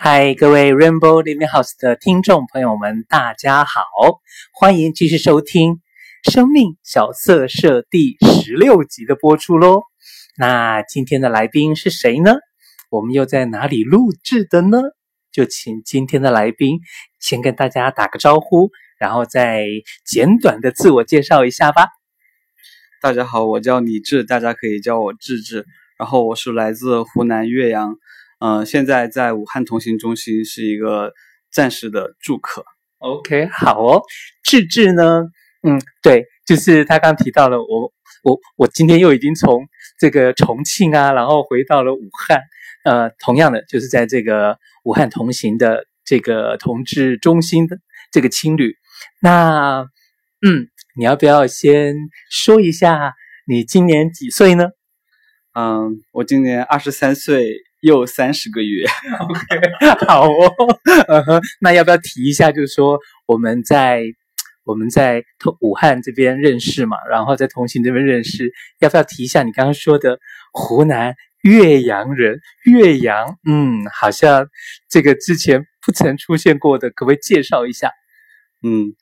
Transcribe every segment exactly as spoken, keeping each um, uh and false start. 嗨，各位 Rainbow Living House 的听众朋友们，大家好，欢迎继续收听《生命小色社》第十六集的播出咯。那今天的来宾是谁呢？我们又在哪里录制的呢？就请今天的来宾先跟大家打个招呼，然后再简短的自我介绍一下吧。大家好，我叫李志，大家可以叫我志志，然后我是来自湖南岳阳。嗯、呃，现在在武汉同行中心是一个暂时的住客。OK， 好哦。志志呢，嗯，对，就是他刚提到了我，我，我今天又已经从这个重庆啊，然后回到了武汉。呃，同样的，就是在这个武汉同行的这个同志中心的这个青旅。那，嗯，你要不要先说一下你今年几岁呢？嗯，我今年二十三岁。又三十个月 ，OK， 好哦。Uh-huh, 那要不要提一下，就是说我们在我们在武汉这边认识嘛，然后在同行这边认识，要不要提一下你刚刚说的湖南岳阳人？岳阳，嗯，好像这个之前不曾出现过的，可不可以介绍一下？嗯，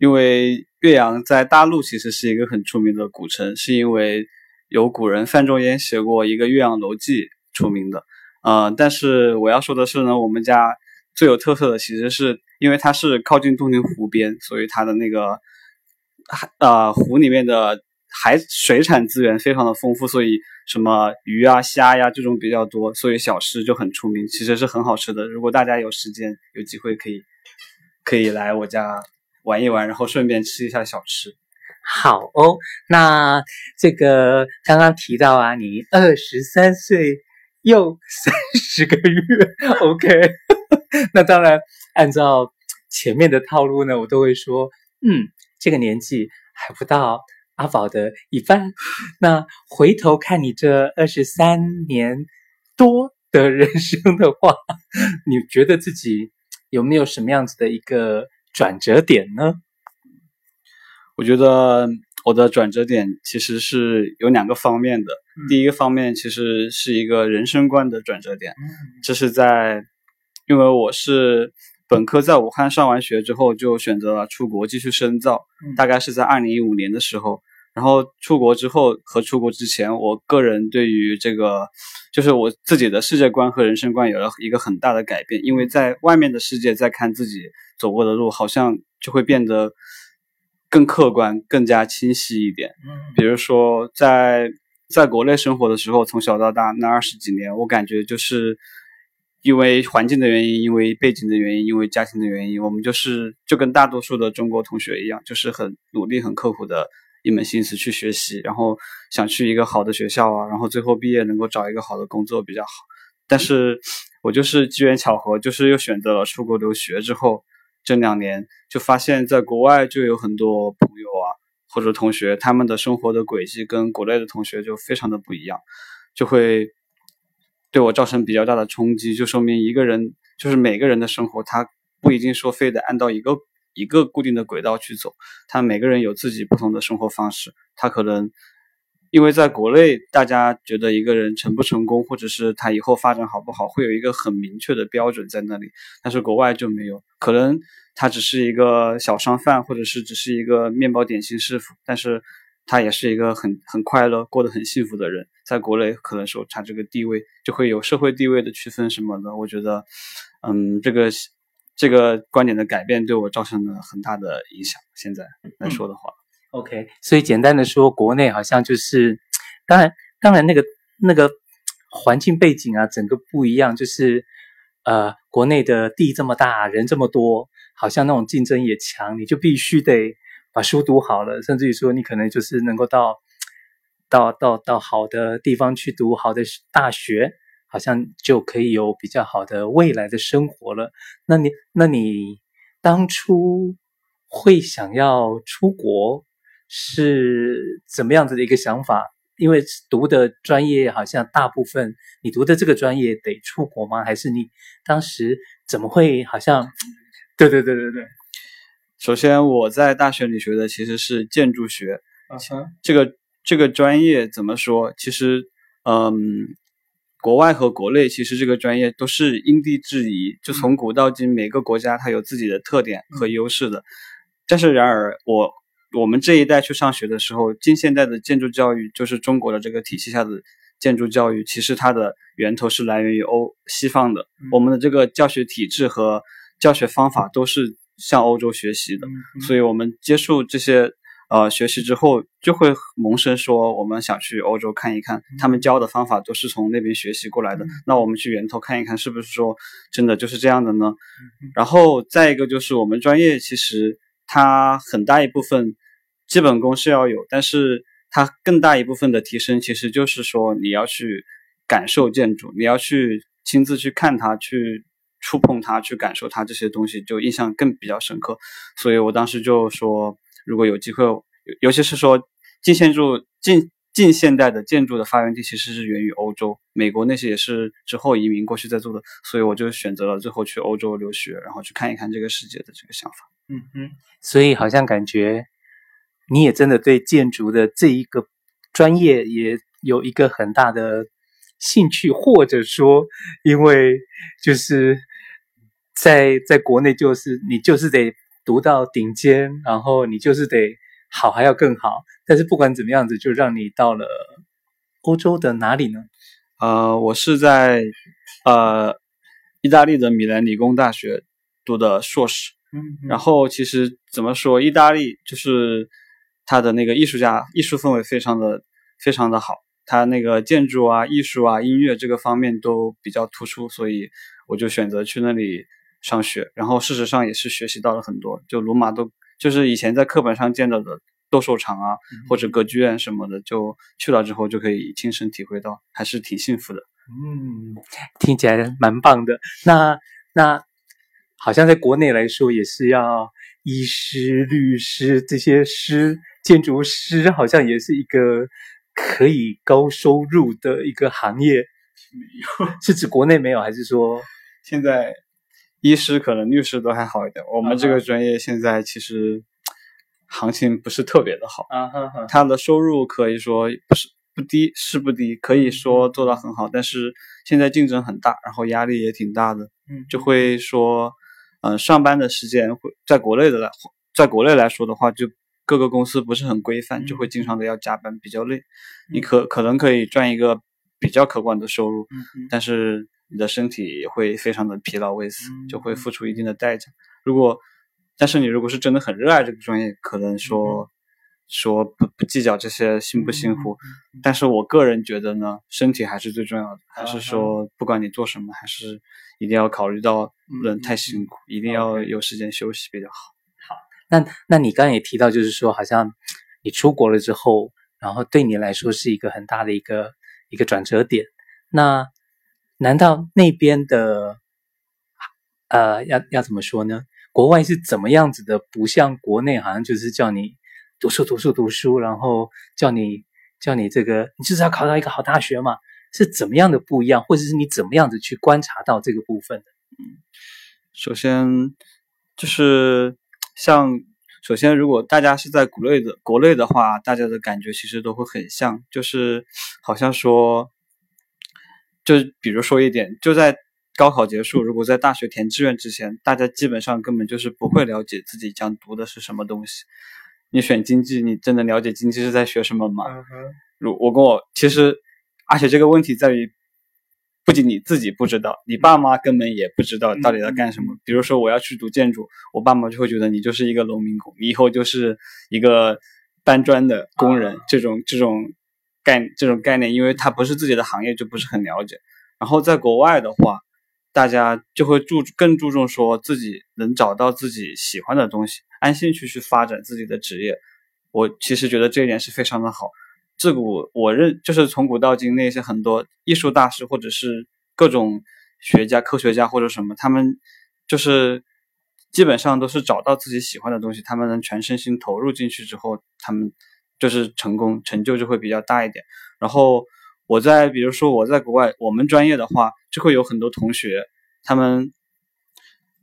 因为岳阳在大陆其实是一个很出名的古城，是因为有古人范仲淹写过一个《岳阳楼记》出名的。呃，但是我要说的是呢，我们家最有特色的其实是因为它是靠近洞庭湖边，所以它的那个呃湖里面的海水产资源非常的丰富，所以什么鱼啊虾呀、啊、这种比较多，所以小吃就很出名，其实是很好吃的。如果大家有时间有机会可以可以来我家玩一玩，然后顺便吃一下小吃。好哦，那这个刚刚提到啊，你二十三岁。又三十个月 ，OK， 那当然，按照前面的套路呢，我都会说，嗯，这个年纪还不到阿宝的一半。那回头看你这二十三年多的人生的话，你觉得自己有没有什么样子的一个转折点呢？我觉得我的转折点其实是有两个方面的。第一个方面其实是一个人生观的转折点，这是在因为我是本科在武汉上完学之后就选择了出国继续深造，大概是在二零一五年的时候。然后出国之后和出国之前，我个人对于这个就是我自己的世界观和人生观有了一个很大的改变，因为在外面的世界在看自己走过的路，好像就会变得更客观更加清晰一点。比如说在在国内生活的时候，从小到大那二十几年，我感觉就是因为环境的原因，因为背景的原因，因为家庭的原因，我们就是就跟大多数的中国同学一样，就是很努力很刻苦的一门心思去学习，然后想去一个好的学校啊，然后最后毕业能够找一个好的工作比较好。但是我就是机缘巧合，就是又选择了出国留学之后，这两年就发现在国外就有很多朋友啊或者同学，他们的生活的轨迹跟国内的同学就非常的不一样，就会对我造成比较大的冲击，就说明一个人就是每个人的生活，他不一定说非得按照一个一个固定的轨道去走，他每个人有自己不同的生活方式。他可能因为在国内大家觉得一个人成不成功或者是他以后发展好不好会有一个很明确的标准在那里，但是国外就没有，可能他只是一个小商贩，或者是只是一个面包点心师傅，但是他也是一个很很快乐过得很幸福的人。在国内可能说他这个地位就会有社会地位的区分什么的，我觉得嗯，这个这个观点的改变对我造成了很大的影响，现在来说的话、嗯、OK。 所以简单的说，国内好像就是当然当然那个那个环境背景啊整个不一样，就是呃，国内的地这么大人这么多，好像那种竞争也强，你就必须得把书读好了，甚至于说你可能就是能够到到到到好的地方去读好的大学，好像就可以有比较好的未来的生活了。那你那你当初会想要出国是怎么样子的一个想法？因为读的专业好像大部分你读的这个专业得出国吗？还是你当时怎么会好像对对对对对，首先我在大学里学的其实是建筑学， uh-huh. 这个这个专业怎么说？其实，嗯，国外和国内其实这个专业都是因地制宜，就从古到今每个国家它有自己的特点和优势的。但是然而我我们这一代去上学的时候，近现代的建筑教育就是中国的这个体系下的建筑教育，其实它的源头是来源于欧西方的，我们的这个教学体制和教学方法都是向欧洲学习的，所以我们接触这些呃学习之后，就会萌生说我们想去欧洲看一看，他们教的方法都是从那边学习过来的，那我们去源头看一看是不是说真的就是这样的呢？然后再一个就是我们专业其实它很大一部分基本功是要有，但是它更大一部分的提升其实就是说你要去感受建筑，你要去亲自去看它，去触碰它，去感受它，这些东西就印象更比较深刻。所以我当时就说如果有机会，尤其是说近现代近近现代的建筑的发源地其实是源于欧洲，美国那些也是之后移民过去再做的，所以我就选择了最后去欧洲留学，然后去看一看这个世界的这个想法。嗯嗯，所以好像感觉你也真的对建筑的这一个专业也有一个很大的兴趣，或者说因为就是在在国内就是你就是得读到顶尖，然后你就是得好还要更好，但是不管怎么样子就让你到了欧洲的哪里呢？呃，我是在呃意大利的米兰理工大学读的硕士。然后其实怎么说，意大利就是它的那个艺术家艺术氛围非常的非常的好，它那个建筑啊艺术啊音乐这个方面都比较突出，所以我就选择去那里上学，然后事实上也是学习到了很多，就罗马都就是以前在课本上见到的斗兽场啊、嗯、或者歌剧院什么的，就去了之后就可以亲身体会到，还是挺幸福的。嗯，听起来蛮棒的。那那好像在国内来说也是要医师律师这些师建筑师好像也是一个可以高收入的一个行业。没有，是指国内没有还是说现在医师可能律师都还好一点，我们这个专业现在其实行情不是特别的好、uh-huh. 它的收入可以说不是不低是不低，可以说做到很好，但是现在竞争很大，然后压力也挺大的，就会说呃，上班的时间会在国内的在国内来说的话，就各个公司不是很规范，就会经常的要加班，比较累。你可可能可以赚一个比较可观的收入，但是你的身体也会非常的疲劳未死，就会付出一定的代价。如果但是你如果是真的很热爱这个专业，可能说说不不计较这些辛不辛苦，但是我个人觉得呢，身体还是最重要的，还是说不管你做什么，还是一定要考虑到不能太辛苦，一定要有时间休息比较好。好，那那你刚才也提到，就是说好像你出国了之后，然后对你来说是一个很大的一个一个转折点。那难道那边的呃要要怎么说呢？国外是怎么样子的？不像国内好像就是叫你读书读书读书，然后叫你叫你这个你就是要考到一个好大学嘛，是怎么样的不一样，或者是你怎么样子去观察到这个部分的？嗯，首先就是像首先如果大家是在国内的国内的话，大家的感觉其实都会很像，就是好像说就比如说一点，就在高考结束，如果在大学填志愿之前，大家基本上根本就是不会了解自己将读的是什么东西。你选经济，你真的了解经济是在学什么吗？如我跟我其实，而且这个问题在于，不仅你自己不知道，你爸妈根本也不知道到底在干什么。比如说我要去读建筑，我爸妈就会觉得你就是一个农民工，你以后就是一个搬砖的工人，这种这种概这种概念，因为他不是自己的行业，就不是很了解。然后在国外的话，大家就会注更注重说自己能找到自己喜欢的东西，按兴趣去发展自己的职业。我其实觉得这一点是非常的好。自古我认就是从古到今，那些很多艺术大师或者是各种学家、科学家或者什么，他们就是基本上都是找到自己喜欢的东西，他们能全身心投入进去之后，他们就是成功成就就会比较大一点。然后我在比如说我在国外，我们专业的话就会有很多同学，他们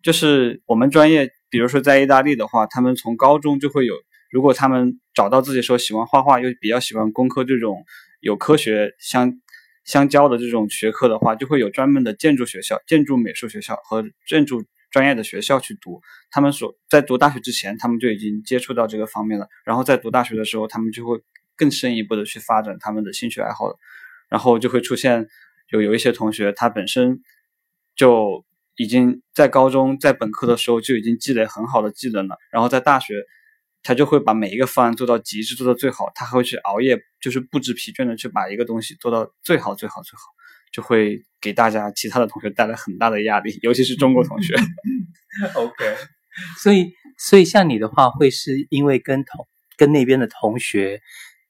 就是我们专业比如说在意大利的话，他们从高中就会有，如果他们找到自己说喜欢画画又比较喜欢工科这种有科学相相交的这种学科的话，就会有专门的建筑学校、建筑美术学校和建筑专业的学校去读。他们所在读大学之前，他们就已经接触到这个方面了，然后在读大学的时候，他们就会更深一步的去发展他们的兴趣爱好了。然后就会出现有有一些同学，他本身就已经在高中、在本科的时候就已经积累很好的技能了，然后在大学他就会把每一个方案做到极致，做到最好，他会去熬夜，就是不知疲倦的去把一个东西做到最好最好最好，就会给大家其他的同学带来很大的压力，尤其是中国同学。OK， 所以所以像你的话，会是因为跟同跟那边的同学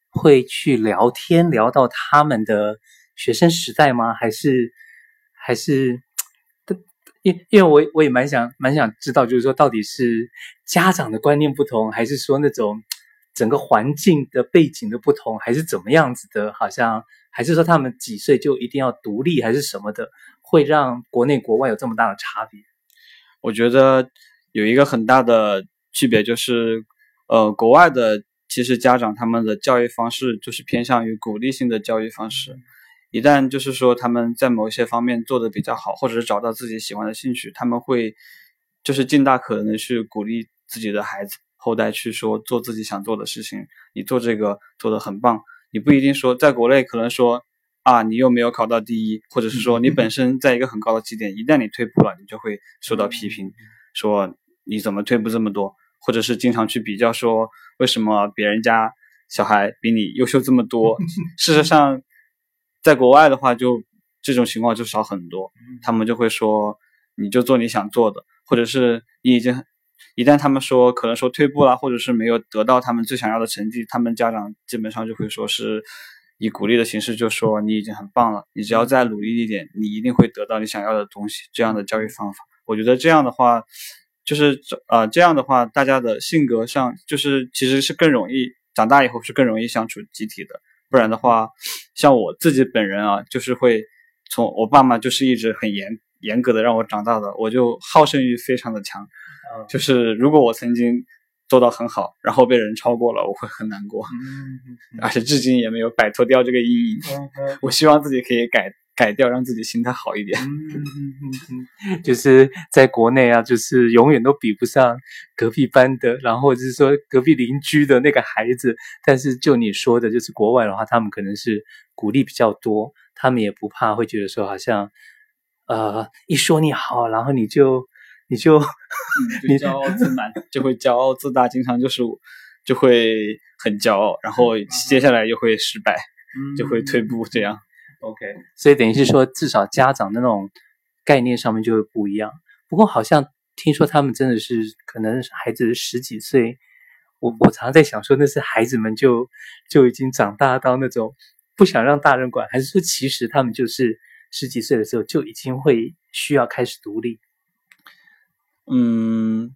会去聊天，聊到他们的学生时代吗？还是还是？因因为我我也蛮想蛮想知道，就是说到底是家长的观念不同，还是说那种整个环境的背景的不同，还是怎么样子的？好像还是说他们几岁就一定要独立，还是什么的，会让国内国外有这么大的差别？我觉得有一个很大的区别就是，呃，国外的其实家长他们的教育方式就是偏向于鼓励性的教育方式。一旦就是说他们在某些方面做得比较好，或者是找到自己喜欢的兴趣，他们会就是尽大可能的去鼓励自己的孩子后代去说做自己想做的事情，你做这个做得很棒，你不一定说在国内可能说啊你又没有考到第一，或者是说你本身在一个很高的起点，一旦你退步了，你就会受到批评，说你怎么退步这么多，或者是经常去比较说为什么别人家小孩比你优秀这么多。事实上在国外的话，就这种情况就少很多，他们就会说你就做你想做的，或者是你已经一旦他们说可能说退步啦，或者是没有得到他们最想要的成绩，他们家长基本上就会说是以鼓励的形式，就说你已经很棒了，你只要再努力一点，你一定会得到你想要的东西，这样的教育方法。我觉得这样的话就是呃这样的话大家的性格上就是其实是更容易长大以后是更容易相处集体的。不然的话，像我自己本人啊，就是会从我爸妈就是一直很严严格的让我长大的，我就好胜欲非常的强，嗯、就是如果我曾经做到很好，然后被人超过了，我会很难过，嗯嗯、而且至今也没有摆脱掉这个阴影。嗯嗯、我希望自己可以改改掉，让自己心态好一点。嗯嗯嗯、就是在国内啊，就是永远都比不上隔壁班的，然后就是说隔壁邻居的那个孩子。但是就你说的，就是国外的话，他们可能是鼓励比较多，他们也不怕，会觉得说好像呃一说你好，然后你就你就你就骄傲自满，就会骄傲自大，经常就是就会很骄傲，然后接下来又会失败，嗯、就会退步这样。OK， 所以等于是说至少家长的那种概念上面就会不一样。不过好像听说他们真的是可能孩子十几岁，我我常常在想说那是孩子们就就已经长大到那种不想让大人管，还是说其实他们就是十几岁的时候就已经会需要开始独立？嗯，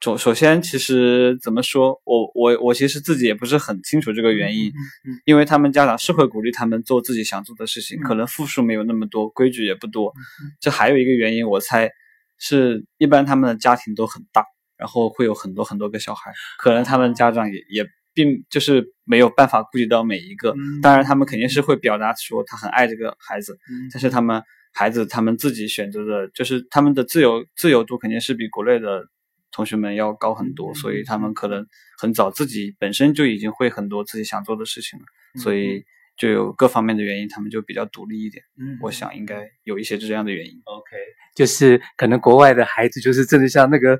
首首先其实怎么说，我我我其实自己也不是很清楚这个原因，嗯嗯、因为他们家长是会鼓励他们做自己想做的事情，嗯、可能复数没有那么多，规矩也不多，嗯、这还有一个原因我猜是一般他们的家庭都很大，然后会有很多很多个小孩，可能他们家长也也并就是没有办法顾及到每一个，嗯、当然他们肯定是会表达说他很爱这个孩子，嗯、但是他们孩子他们自己选择的，就是他们的自由自由度肯定是比国内的同学们要高很多，所以他们可能很早自己本身就已经会很多自己想做的事情了，所以就有各方面的原因，他们就比较独立一点。嗯，我想应该有一些这样的原因。OK， 就是可能国外的孩子就是真的像那个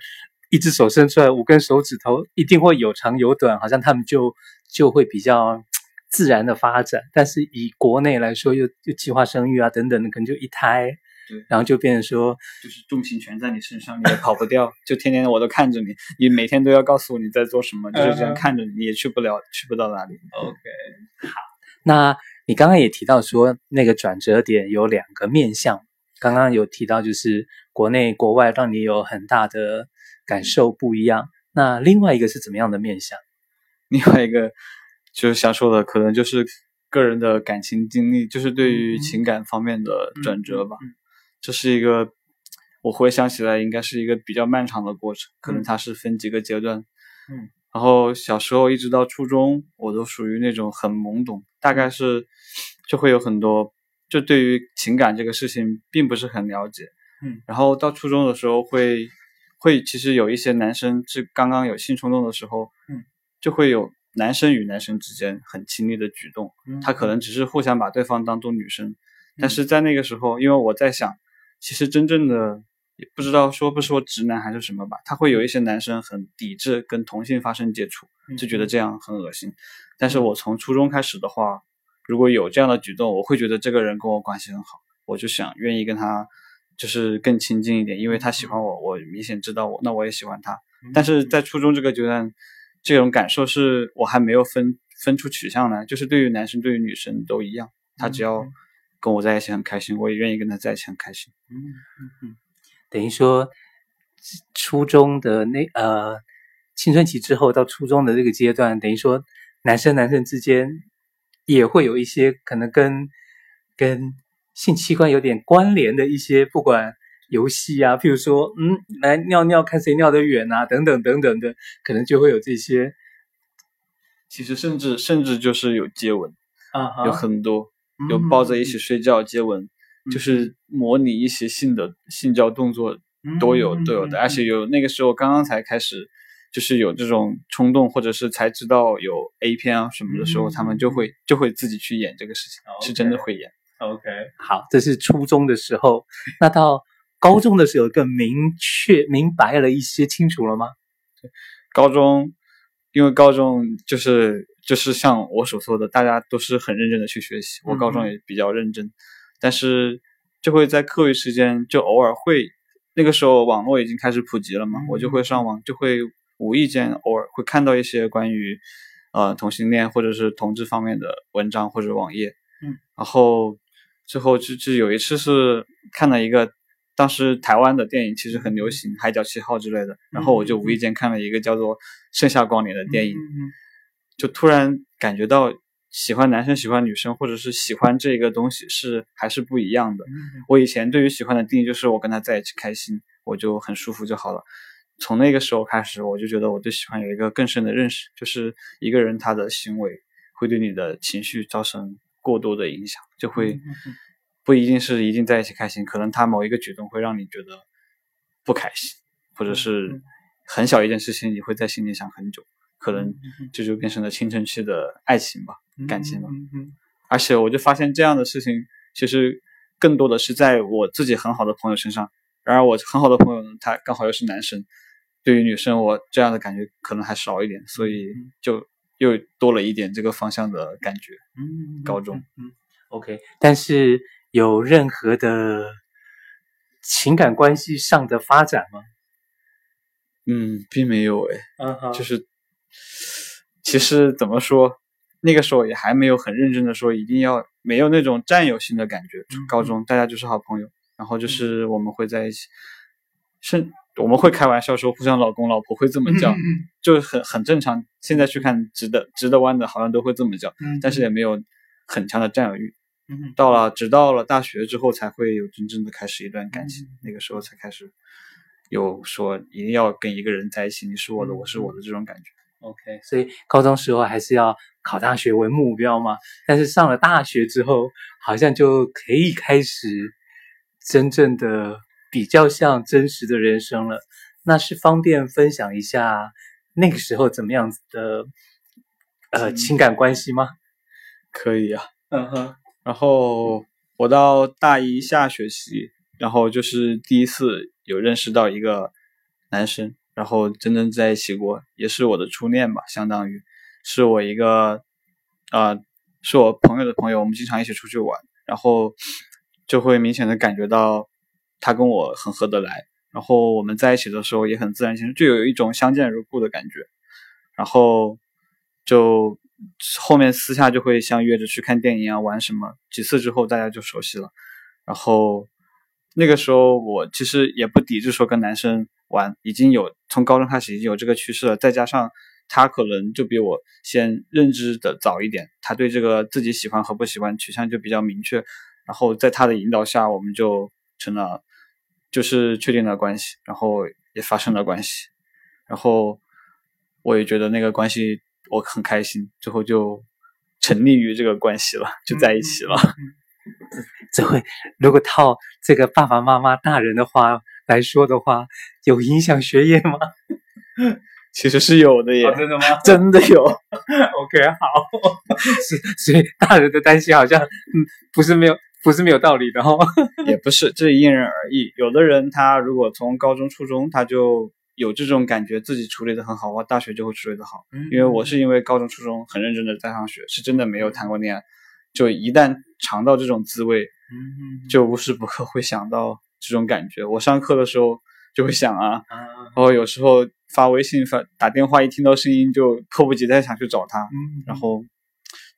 一只手伸出来五根手指头，一定会有长有短，好像他们就就会比较自然的发展。但是以国内来说，又又计划生育啊等等的，可能就一胎。然后就变成说就是重心全在你身上，你也跑不掉，就天天我都看着你，你每天都要告诉我你在做什么，就是这样看着你，你也去不了去不到哪里。 OK， 好，那你刚刚也提到说那个转折点有两个面向，刚刚有提到就是国内国外让你有很大的感受不一样，那另外一个是怎么样的面向？另外一个就是想说的可能就是个人的感情经历，就是对于情感方面的转折吧。嗯嗯嗯，这是一个我回想起来应该是一个比较漫长的过程，可能它是分几个阶段。嗯，然后小时候一直到初中我都属于那种很懵懂，大概是就会有很多就对于情感这个事情并不是很了解，嗯，然后到初中的时候会会其实有一些男生是刚刚有性冲动的时候，嗯，就会有男生与男生之间很亲密的举动，嗯，他可能只是互相把对方当做女生，嗯，但是在那个时候，因为我在想，其实真正的也不知道说不说直男还是什么吧，他会有一些男生很抵制跟同性发生接触，就觉得这样很恶心，嗯，但是我从初中开始的话，如果有这样的举动，我会觉得这个人跟我关系很好，我就想愿意跟他就是更亲近一点，因为他喜欢我，我明显知道我，那我也喜欢他。但是在初中这个阶段，这种感受是我还没有分分出取向来，就是对于男生对于女生都一样，他只要跟我在一起很开心，我也愿意跟他在一起很开心。嗯嗯嗯，等于说初中的那呃青春期之后到初中的这个阶段，等于说男生男生之间也会有一些可能跟跟性器官有点关联的一些，不管游戏啊，譬如说嗯来尿尿看谁尿得远啊等等等等的，可能就会有这些。其实甚至甚至就是有接吻啊， uh-huh. 有很多有抱着一起睡觉，嗯，接吻，嗯，就是模拟一些性的性交动作都有，嗯，都有的，而且有那个时候刚刚才开始就是有这种冲动，或者是才知道有 A 片啊什么的时候，嗯，他们就会就会自己去演这个事情，okay. 是真的会演。OK， 好，这是初中的时候。那到高中的时候更明确明白了一些，清楚了吗？高中，因为高中就是就是像我所说的，大家都是很认真的去学习，我高中也比较认真，嗯，但是就会在课余时间就偶尔会，那个时候网络已经开始普及了嘛，嗯，我就会上网，就会无意间偶尔会看到一些关于呃同性恋或者是同志方面的文章或者网页，嗯，然后。最后就就有一次是看了一个，当时台湾的电影其实很流行，海角七号之类的，然后我就无意间看了一个叫做《盛夏光年》的电影，就突然感觉到喜欢男生喜欢女生或者是喜欢这个东西是还是不一样的。我以前对于喜欢的定义就是我跟他在一起开心，我就很舒服就好了，从那个时候开始我就觉得我对喜欢有一个更深的认识，就是一个人他的行为会对你的情绪造成过多的影响，就会不一定是一定在一起开心，可能他某一个举动会让你觉得不开心，或者是很小一件事情你会在心里想很久，可能这就变成了青春期的爱情吧，感情吧。而且我就发现这样的事情其实更多的是在我自己很好的朋友身上，然而我很好的朋友他刚好又是男生，对于女生我这样的感觉可能还少一点，所以就又多了一点这个方向的感觉。嗯，高中，嗯 ，OK， 但是有任何的情感关系上的发展吗？嗯，并没有诶，uh-huh. 就是其实怎么说，那个时候也还没有很认真的说一定要，没有那种占有性的感觉。嗯，高中大家就是好朋友，然后就是我们会在一起，是。我们会开玩笑说互相老公老婆会这么叫，嗯，就是很很正常，现在去看直的直的弯的好像都会这么叫，嗯，但是也没有很强的占有欲，嗯，到了直到了大学之后才会有真正的开始一段感情，嗯，那个时候才开始有说一定要跟一个人在一起，你是我的，嗯，我是我的这种感觉。 OK， 所以高中时候还是要考大学为目标嘛，但是上了大学之后好像就可以开始真正的比较像真实的人生了。那是方便分享一下那个时候怎么样子的呃情感关系吗？可以啊，嗯哼。然后我到大一下学期，然后就是第一次有认识到一个男生，然后真正在一起过，也是我的初恋吧，相当于是我一个啊、呃，是我朋友的朋友，我们经常一起出去玩，然后就会明显的感觉到。他跟我很合得来，然后我们在一起的时候也很自然形成，就有一种相见如故的感觉。然后就后面私下就会相约着去看电影啊，玩什么。几次之后大家就熟悉了。然后那个时候我其实也不抵制说跟男生玩，已经有从高中开始已经有这个趋势了。再加上他可能就比我先认知的早一点，他对这个自己喜欢和不喜欢取向就比较明确。然后在他的引导下，我们就成了。就是确定了关系，然后也发生了关系，然后我也觉得那个关系我很开心，最后就沉溺于这个关系了，就在一起了。嗯嗯这会如果套这个爸爸妈妈大人的话来说的话，有影响学业吗？其实是有的耶。哦、真的吗？真的有。OK， 好。所以大人的担心好像、嗯、不是没有不是没有道理的哦。也不是，这因人而异。有的人他如果从高中初中他就有这种感觉自己处理的很好，我大学就会处理的好。因为我是因为高中初中很认真的在上学，是真的没有谈过恋爱，就一旦尝到这种滋味就无时不刻会想到这种感觉。我上课的时候就会想啊，然后有时候发微信发打电话，一听到声音就迫不及待想去找他，然后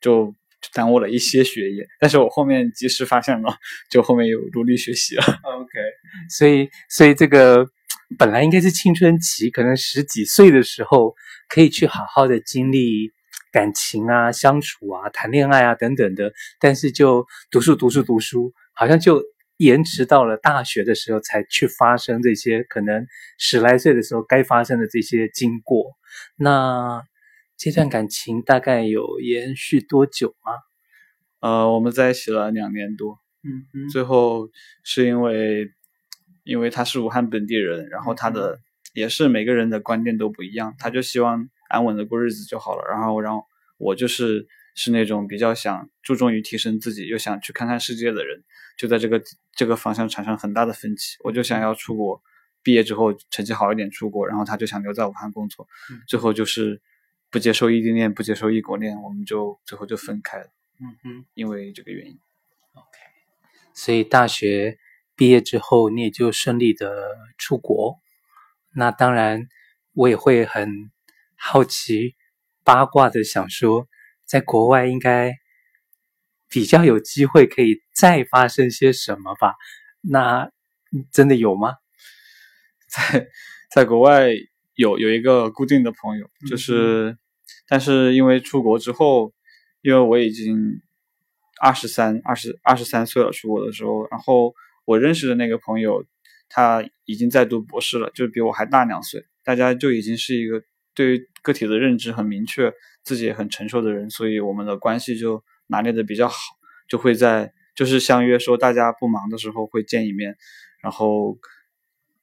就耽误了一些学业。但是我后面及时发现了，就后面有努力学习了。OK， 所以所以这个本来应该是青春期，可能十几岁的时候可以去好好的经历感情啊、相处啊、谈恋爱啊等等的，但是就读书读书读书，好像就延迟到了大学的时候才去发生这些可能十来岁的时候该发生的这些经过。那这段感情大概有延续多久吗？呃，我们在一起了两年多，嗯嗯，最后是因为因为他是武汉本地人，然后他的也是每个人的观念都不一样，他就希望安稳的过日子就好了。然后让我就是是那种比较想注重于提升自己，又想去看看世界的人，就在这个这个方向产生很大的分歧。我就想要出国，毕业之后成绩好一点出国，然后他就想留在武汉工作。嗯、最后就是不接受异地恋，不接受异国恋，我们就最后就分开了。嗯嗯，因为这个原因。OK， 所以大学毕业之后你也就顺利的出国。那当然我也会很好奇八卦的想说，在国外应该比较有机会可以再发生些什么吧。那真的有吗？在在国外有有一个固定的朋友，就是、嗯、但是因为出国之后，因为我已经二十三二十二十三岁了，出国的时候，然后我认识的那个朋友他已经在读博士了，就是比我还大两岁。大家就已经是一个对于个体的认知很明确，自己也很成熟的人，所以我们的关系就拿捏的比较好，就会在就是相约说大家不忙的时候会见一面，然后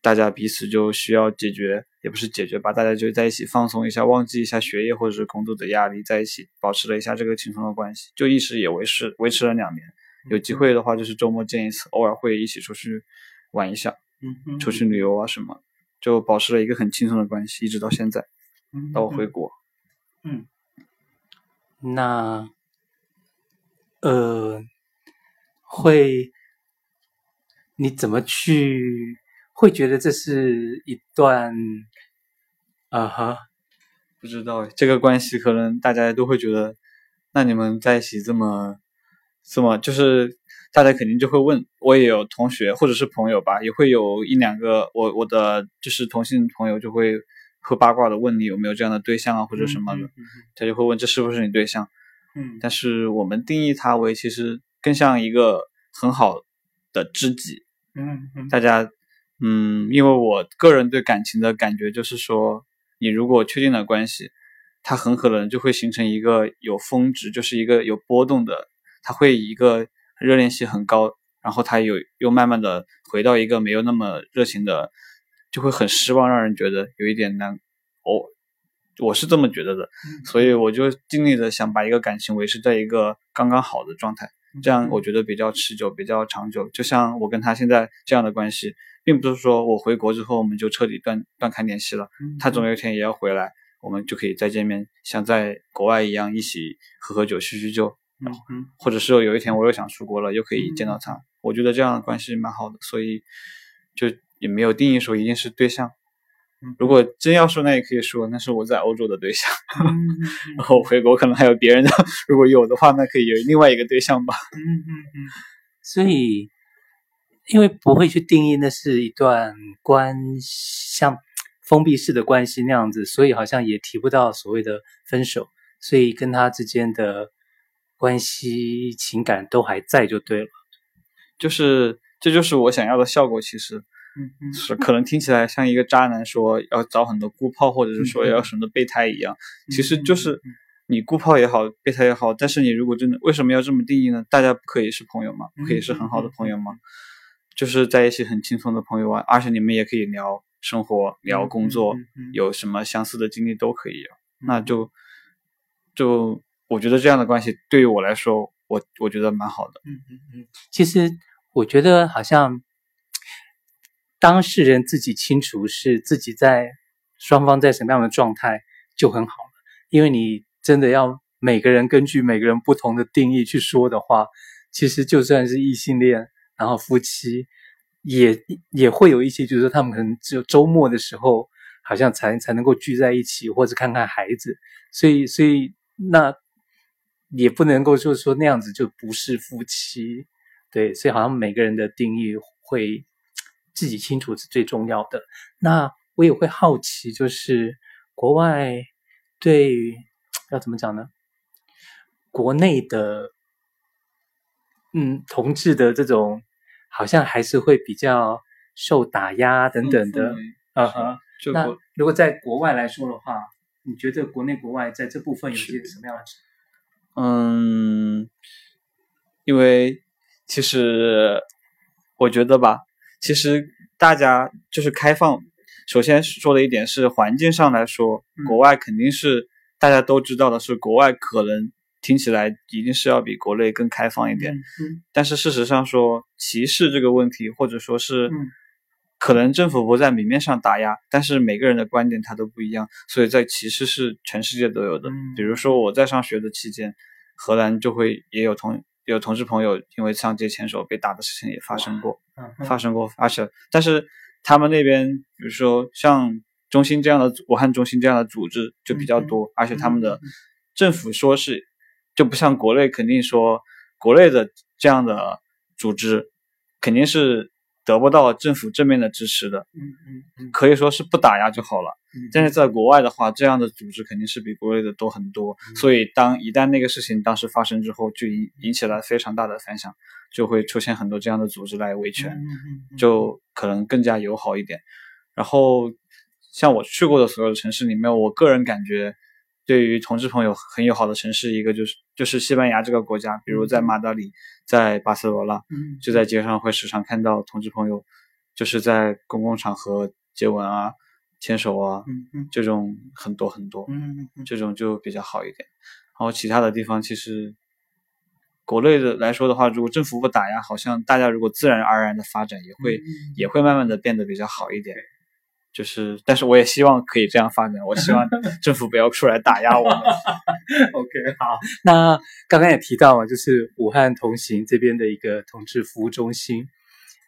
大家彼此就需要解决也不是解决吧，大家就在一起放松一下，忘记一下学业或者是工作的压力，在一起保持了一下这个轻松的关系，就一直也维持维持了两年。有机会的话就是周末见一次，偶尔会一起出去玩一下，出去旅游啊什么，就保持了一个很轻松的关系，一直到现在，到我回国。嗯，嗯，那呃，会你怎么去会觉得这是一段啊哈？不知道这个关系，可能大家都会觉得，那你们在一起这么。是吗？就是大家肯定就会问，我也有同学或者是朋友吧，也会有一两个我我的就是同性朋友就会会八卦的问你有没有这样的对象啊或者什么的，嗯嗯嗯、他就会问这是不是你对象？嗯，但是我们定义他为其实更像一个很好的知己。嗯，嗯大家嗯，因为我个人对感情的感觉就是说，你如果确定了关系，它很可能就会形成一个有峰值，就是一个有波动的。他会一个热恋期很高，然后他有又慢慢的回到一个没有那么热情的，就会很失望，让人觉得有一点难。我、哦、我是这么觉得的，所以我就尽力的想把一个感情维持在一个刚刚好的状态，这样我觉得比较持久，比较长久。就像我跟他现在这样的关系，并不是说我回国之后我们就彻底断断开联系了，他总有一天也要回来，我们就可以再见面，像在国外一样一起喝喝酒叙叙旧。然后或者是有一天我又想出国了，又可以见到他，嗯、我觉得这样的关系蛮好的，所以就也没有定义说一定是对象。如果真要说，那也可以说那是我在欧洲的对象，嗯、然后回国可能还有别人的，如果有的话，那可以有另外一个对象吧。嗯嗯嗯。所以，因为不会去定义那是一段关像封闭式的关系那样子，所以好像也提不到所谓的分手，所以跟他之间的。关系情感都还在就对了，就是这就是我想要的效果。其实是可能听起来像一个渣男说要找很多顾炮或者是说要什么备胎一样，其实就是你顾泡也好，贝塔也好，但是你如果真的为什么要这么定义呢？大家不可以是朋友吗？不可以是很好的朋友吗？嗯、就是在一起很轻松的朋友啊，而且你们也可以聊生活、聊工作，嗯嗯嗯、有什么相似的经历都可以、啊。嗯、那就就我觉得这样的关系对于我来说，我我觉得蛮好的。嗯嗯嗯，其实我觉得好像当事人自己清楚是自己在双方在什么样的状态就很好了，因为你。真的要每个人根据每个人不同的定义去说的话，其实就算是异性恋，然后夫妻也也会有一些，就是说他们可能只有周末的时候，好像才才能够聚在一起，或者看看孩子。所以，所以那也不能够就是说那样子就不是夫妻，对。所以好像每个人的定义会自己清楚是最重要的。那我也会好奇，就是国外对。要怎么讲呢？国内的，嗯，同志的这种，好像还是会比较受打压等等的，嗯哼。那如果在国外来说的话，你觉得国内国外在这部分有些什么样的？嗯，因为其实我觉得吧，其实大家就是开放。首先说的一点是环境上来说，嗯、国外肯定是。大家都知道的是，国外可能听起来一定是要比国内更开放一点，嗯、但是事实上说歧视这个问题，或者说是、嗯、可能政府不在明面上打压，但是每个人的观点它都不一样，所以在歧视是全世界都有的。嗯、比如说我在上学的期间，荷兰就会也有同有同志朋友因为上街牵手被打的事情也发生过，嗯、发生过，而且但是他们那边比如说像。中心这样的武汉中心这样的组织就比较多，嗯、而且他们的政府说是、嗯、就不像国内，肯定说国内的这样的组织肯定是得不到政府正面的支持的，嗯嗯、可以说是不打压就好了，嗯、但是在国外的话，这样的组织肯定是比国内的多很多，嗯、所以当一旦那个事情当时发生之后，就引引起了非常大的反响，就会出现很多这样的组织来维权，嗯、就可能更加友好一点。然后像我去过的所有的城市里面，我个人感觉对于同志朋友很友好的城市，一个就是就是西班牙这个国家，比如在马德里，在巴塞罗那，就在街上会时常看到同志朋友就是在公共场合接吻啊、牵手啊，这种很多很多，这种就比较好一点。然后其他的地方，其实国内的来说的话，如果政府不打压，好像大家如果自然而然的发展，也会也会慢慢的变得比较好一点。就是，但是我也希望可以这样发展。我希望政府不要出来打压我们。OK， 好。那刚刚也提到了，就是武汉同行这边的一个同志服务中心。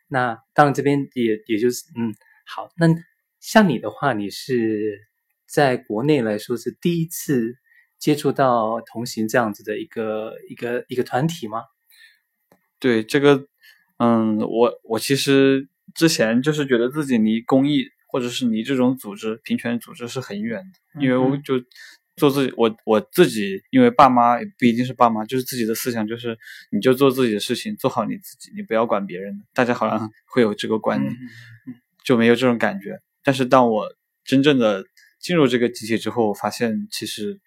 那当然这边也也就是，嗯，好。那像你的话，你是在国内来说是第一次接触到同行这样子的一个一个一个团体吗？对，这个，嗯，我我其实之前就是觉得自己离公益。或者是你这种组织平权组织是很远的，因为我就做自己，我我自己，因为爸妈也不一定是爸妈，就是自己的思想就是你就做自己的事情，做好你自己，你不要管别人的，大家好像会有这个观念，就没有这种感觉。但是当我真正的进入这个集体之后，我发现其实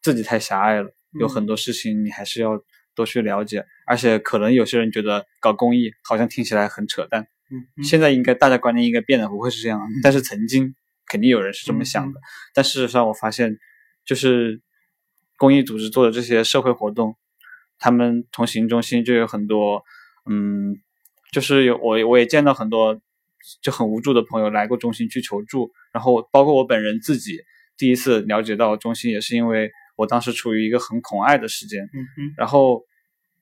自己太狭隘了，有很多事情你还是要多去了解，而且可能有些人觉得搞公益好像听起来很扯淡，现在应该大家观念应该变得不会是这样，啊，但是曾经肯定有人是这么想的，嗯嗯、但事实上我发现就是公益组织做的这些社会活动，他们同行中心就有很多，嗯，就是有我我也见到很多就很无助的朋友来过中心去求助，然后包括我本人自己第一次了解到中心也是因为我当时处于一个很恐爱的时间，嗯嗯、然后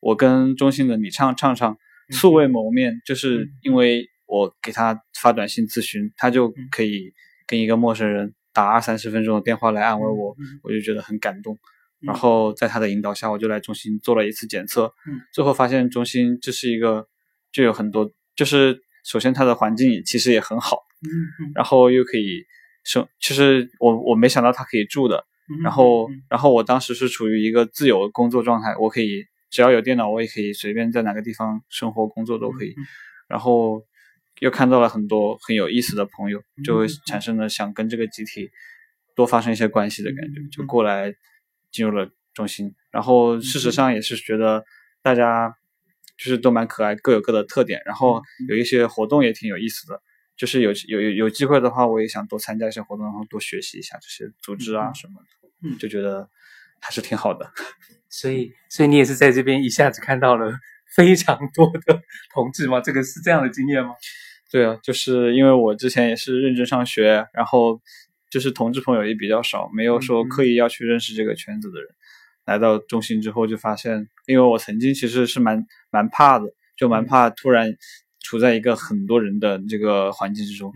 我跟中心的李畅畅畅素未谋面，就是因为我给他发短信咨询，他就可以跟一个陌生人打二三十分钟的电话来安慰我，我就觉得很感动。然后在他的引导下，我就来中心做了一次检测，最后发现中心这是一个就有很多，就是首先它的环境其实也很好，然后又可以生，就是我我没想到它可以住的，然后然后我当时是处于一个自由工作状态，我可以。只要有电脑，我也可以随便在哪个地方生活、工作都可以。然后又看到了很多很有意思的朋友，就会产生了想跟这个集体多发生一些关系的感觉，就过来进入了中心。然后事实上也是觉得大家就是都蛮可爱，各有各的特点，然后有一些活动也挺有意思的，就是有有有机会的话我也想多参加一些活动，然后多学习一下这些组织啊什么的，嗯，就觉得还是挺好的。所以所以你也是在这边一下子看到了非常多的同志吗？这个是这样的经验吗？对啊，就是因为我之前也是认真上学，然后就是同志朋友也比较少，没有说刻意要去认识这个圈子的人，嗯嗯，来到中心之后就发现，因为我曾经其实是蛮蛮怕的，就蛮怕突然处在一个很多人的这个环境之中，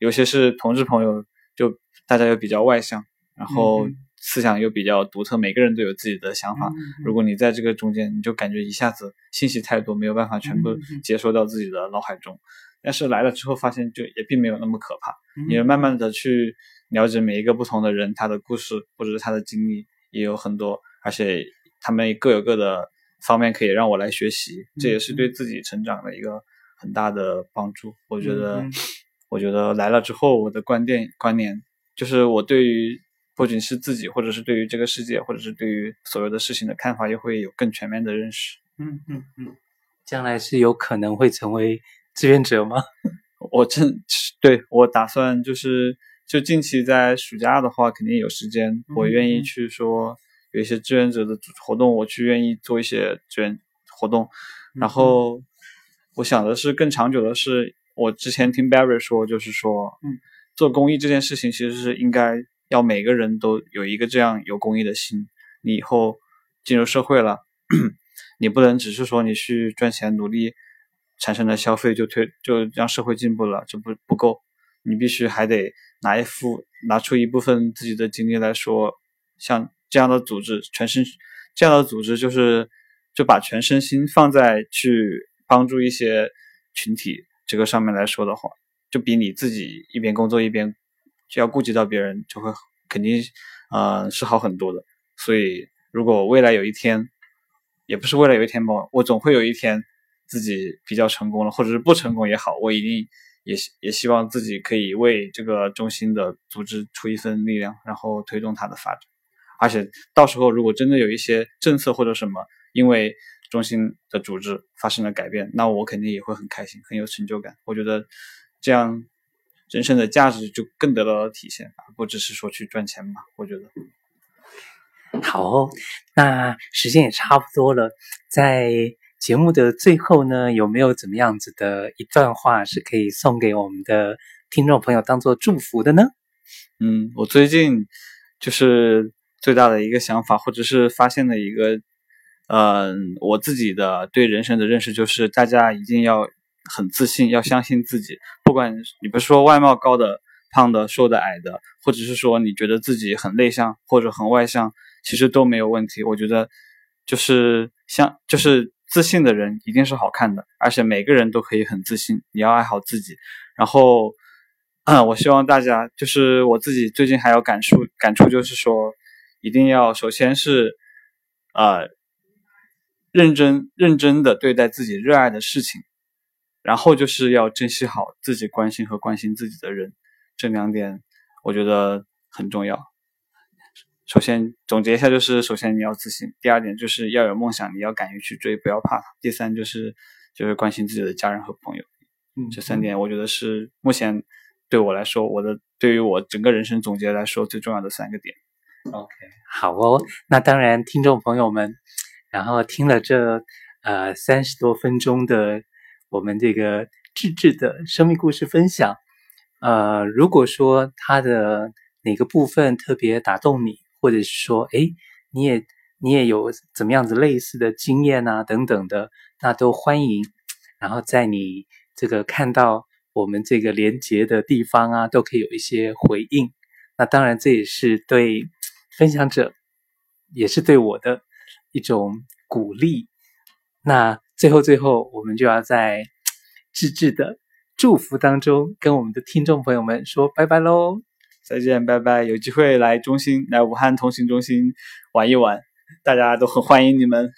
尤其是同志朋友，就大家又比较外向，然后思想又比较独特，每个人都有自己的想法，如果你在这个中间，你就感觉一下子信息太多，没有办法全部接收到自己的脑海中。但是来了之后发现就也并没有那么可怕，也慢慢的去了解每一个不同的人，他的故事或者是他的经历也有很多，而且他们各有各的方面可以让我来学习，这也是对自己成长的一个很大的帮助。我觉得，嗯嗯，我觉得来了之后，我的观点观念就是我对于不仅是自己，或者是对于这个世界，或者是对于所有的事情的看法，也会有更全面的认识。嗯嗯嗯，将来是有可能会成为志愿者吗？我真对我打算就是。就近期在暑假的话肯定有时间，我愿意去说有一些志愿者的活动，我去愿意做一些志愿活动。然后我想的是更长久的是，我之前听 Barry 说，就是说做公益这件事情其实是应该要每个人都有一个这样有公益的心，你以后进入社会了你不能只是说你去赚钱努力产生的消费就推就让社会进步了，这不不够，你必须还得拿一副拿出一部分自己的精力来说，像这样的组织，全身这样的组织就是就把全身心放在去帮助一些群体这个上面来说的话，就比你自己一边工作一边就要顾及到别人，就会肯定呃是好很多的。所以如果未来有一天，也不是未来有一天吧，我总会有一天自己比较成功了，或者是不成功也好，我一定。也也希望自己可以为这个中心的组织出一份力量，然后推动它的发展。而且到时候如果真的有一些政策或者什么，因为中心的组织发生了改变，那我肯定也会很开心，很有成就感。我觉得这样人生的价值就更得到了体现，不只是说去赚钱嘛。我觉得。好哦，那时间也差不多了，在节目的最后呢，有没有怎么样子的一段话是可以送给我们的听众朋友当做祝福的呢？嗯，我最近就是最大的一个想法，或者是发现的一个，呃，我自己的对人生的认识就是，大家一定要很自信，要相信自己。不管你不是说外貌高的、胖的、瘦的、矮的，或者是说你觉得自己很内向或者很外向，其实都没有问题。我觉得就是像就是。自信的人一定是好看的，而且每个人都可以很自信，你要爱好自己。然后、嗯、我希望大家就是我自己最近还有感触感触就是说，一定要首先是呃认真认真的对待自己热爱的事情，然后就是要珍惜好自己关心和关心自己的人，这两点我觉得很重要。首先总结一下，就是首先你要自信，第二点就是要有梦想，你要敢于去追，不要怕它，第三就是就是关心自己的家人和朋友。嗯，这三点我觉得是目前对我来说，我的对于我整个人生总结来说最重要的三个点。 OK， 好哦，那当然听众朋友们，然后听了这呃三十多分钟的我们这个志志的生命故事分享，呃如果说他的哪个部分特别打动你，或者是说，哎，你也你也有怎么样子类似的经验啊，等等的，那都欢迎。然后在你这个看到我们这个连结的地方啊，都可以有一些回应。那当然，这也是对分享者，也是对我的一种鼓励。那最后最后，我们就要在志志的祝福当中，跟我们的听众朋友们说拜拜喽。再见，拜拜！有机会来中心，来武汉同行中心玩一玩，大家都很欢迎你们。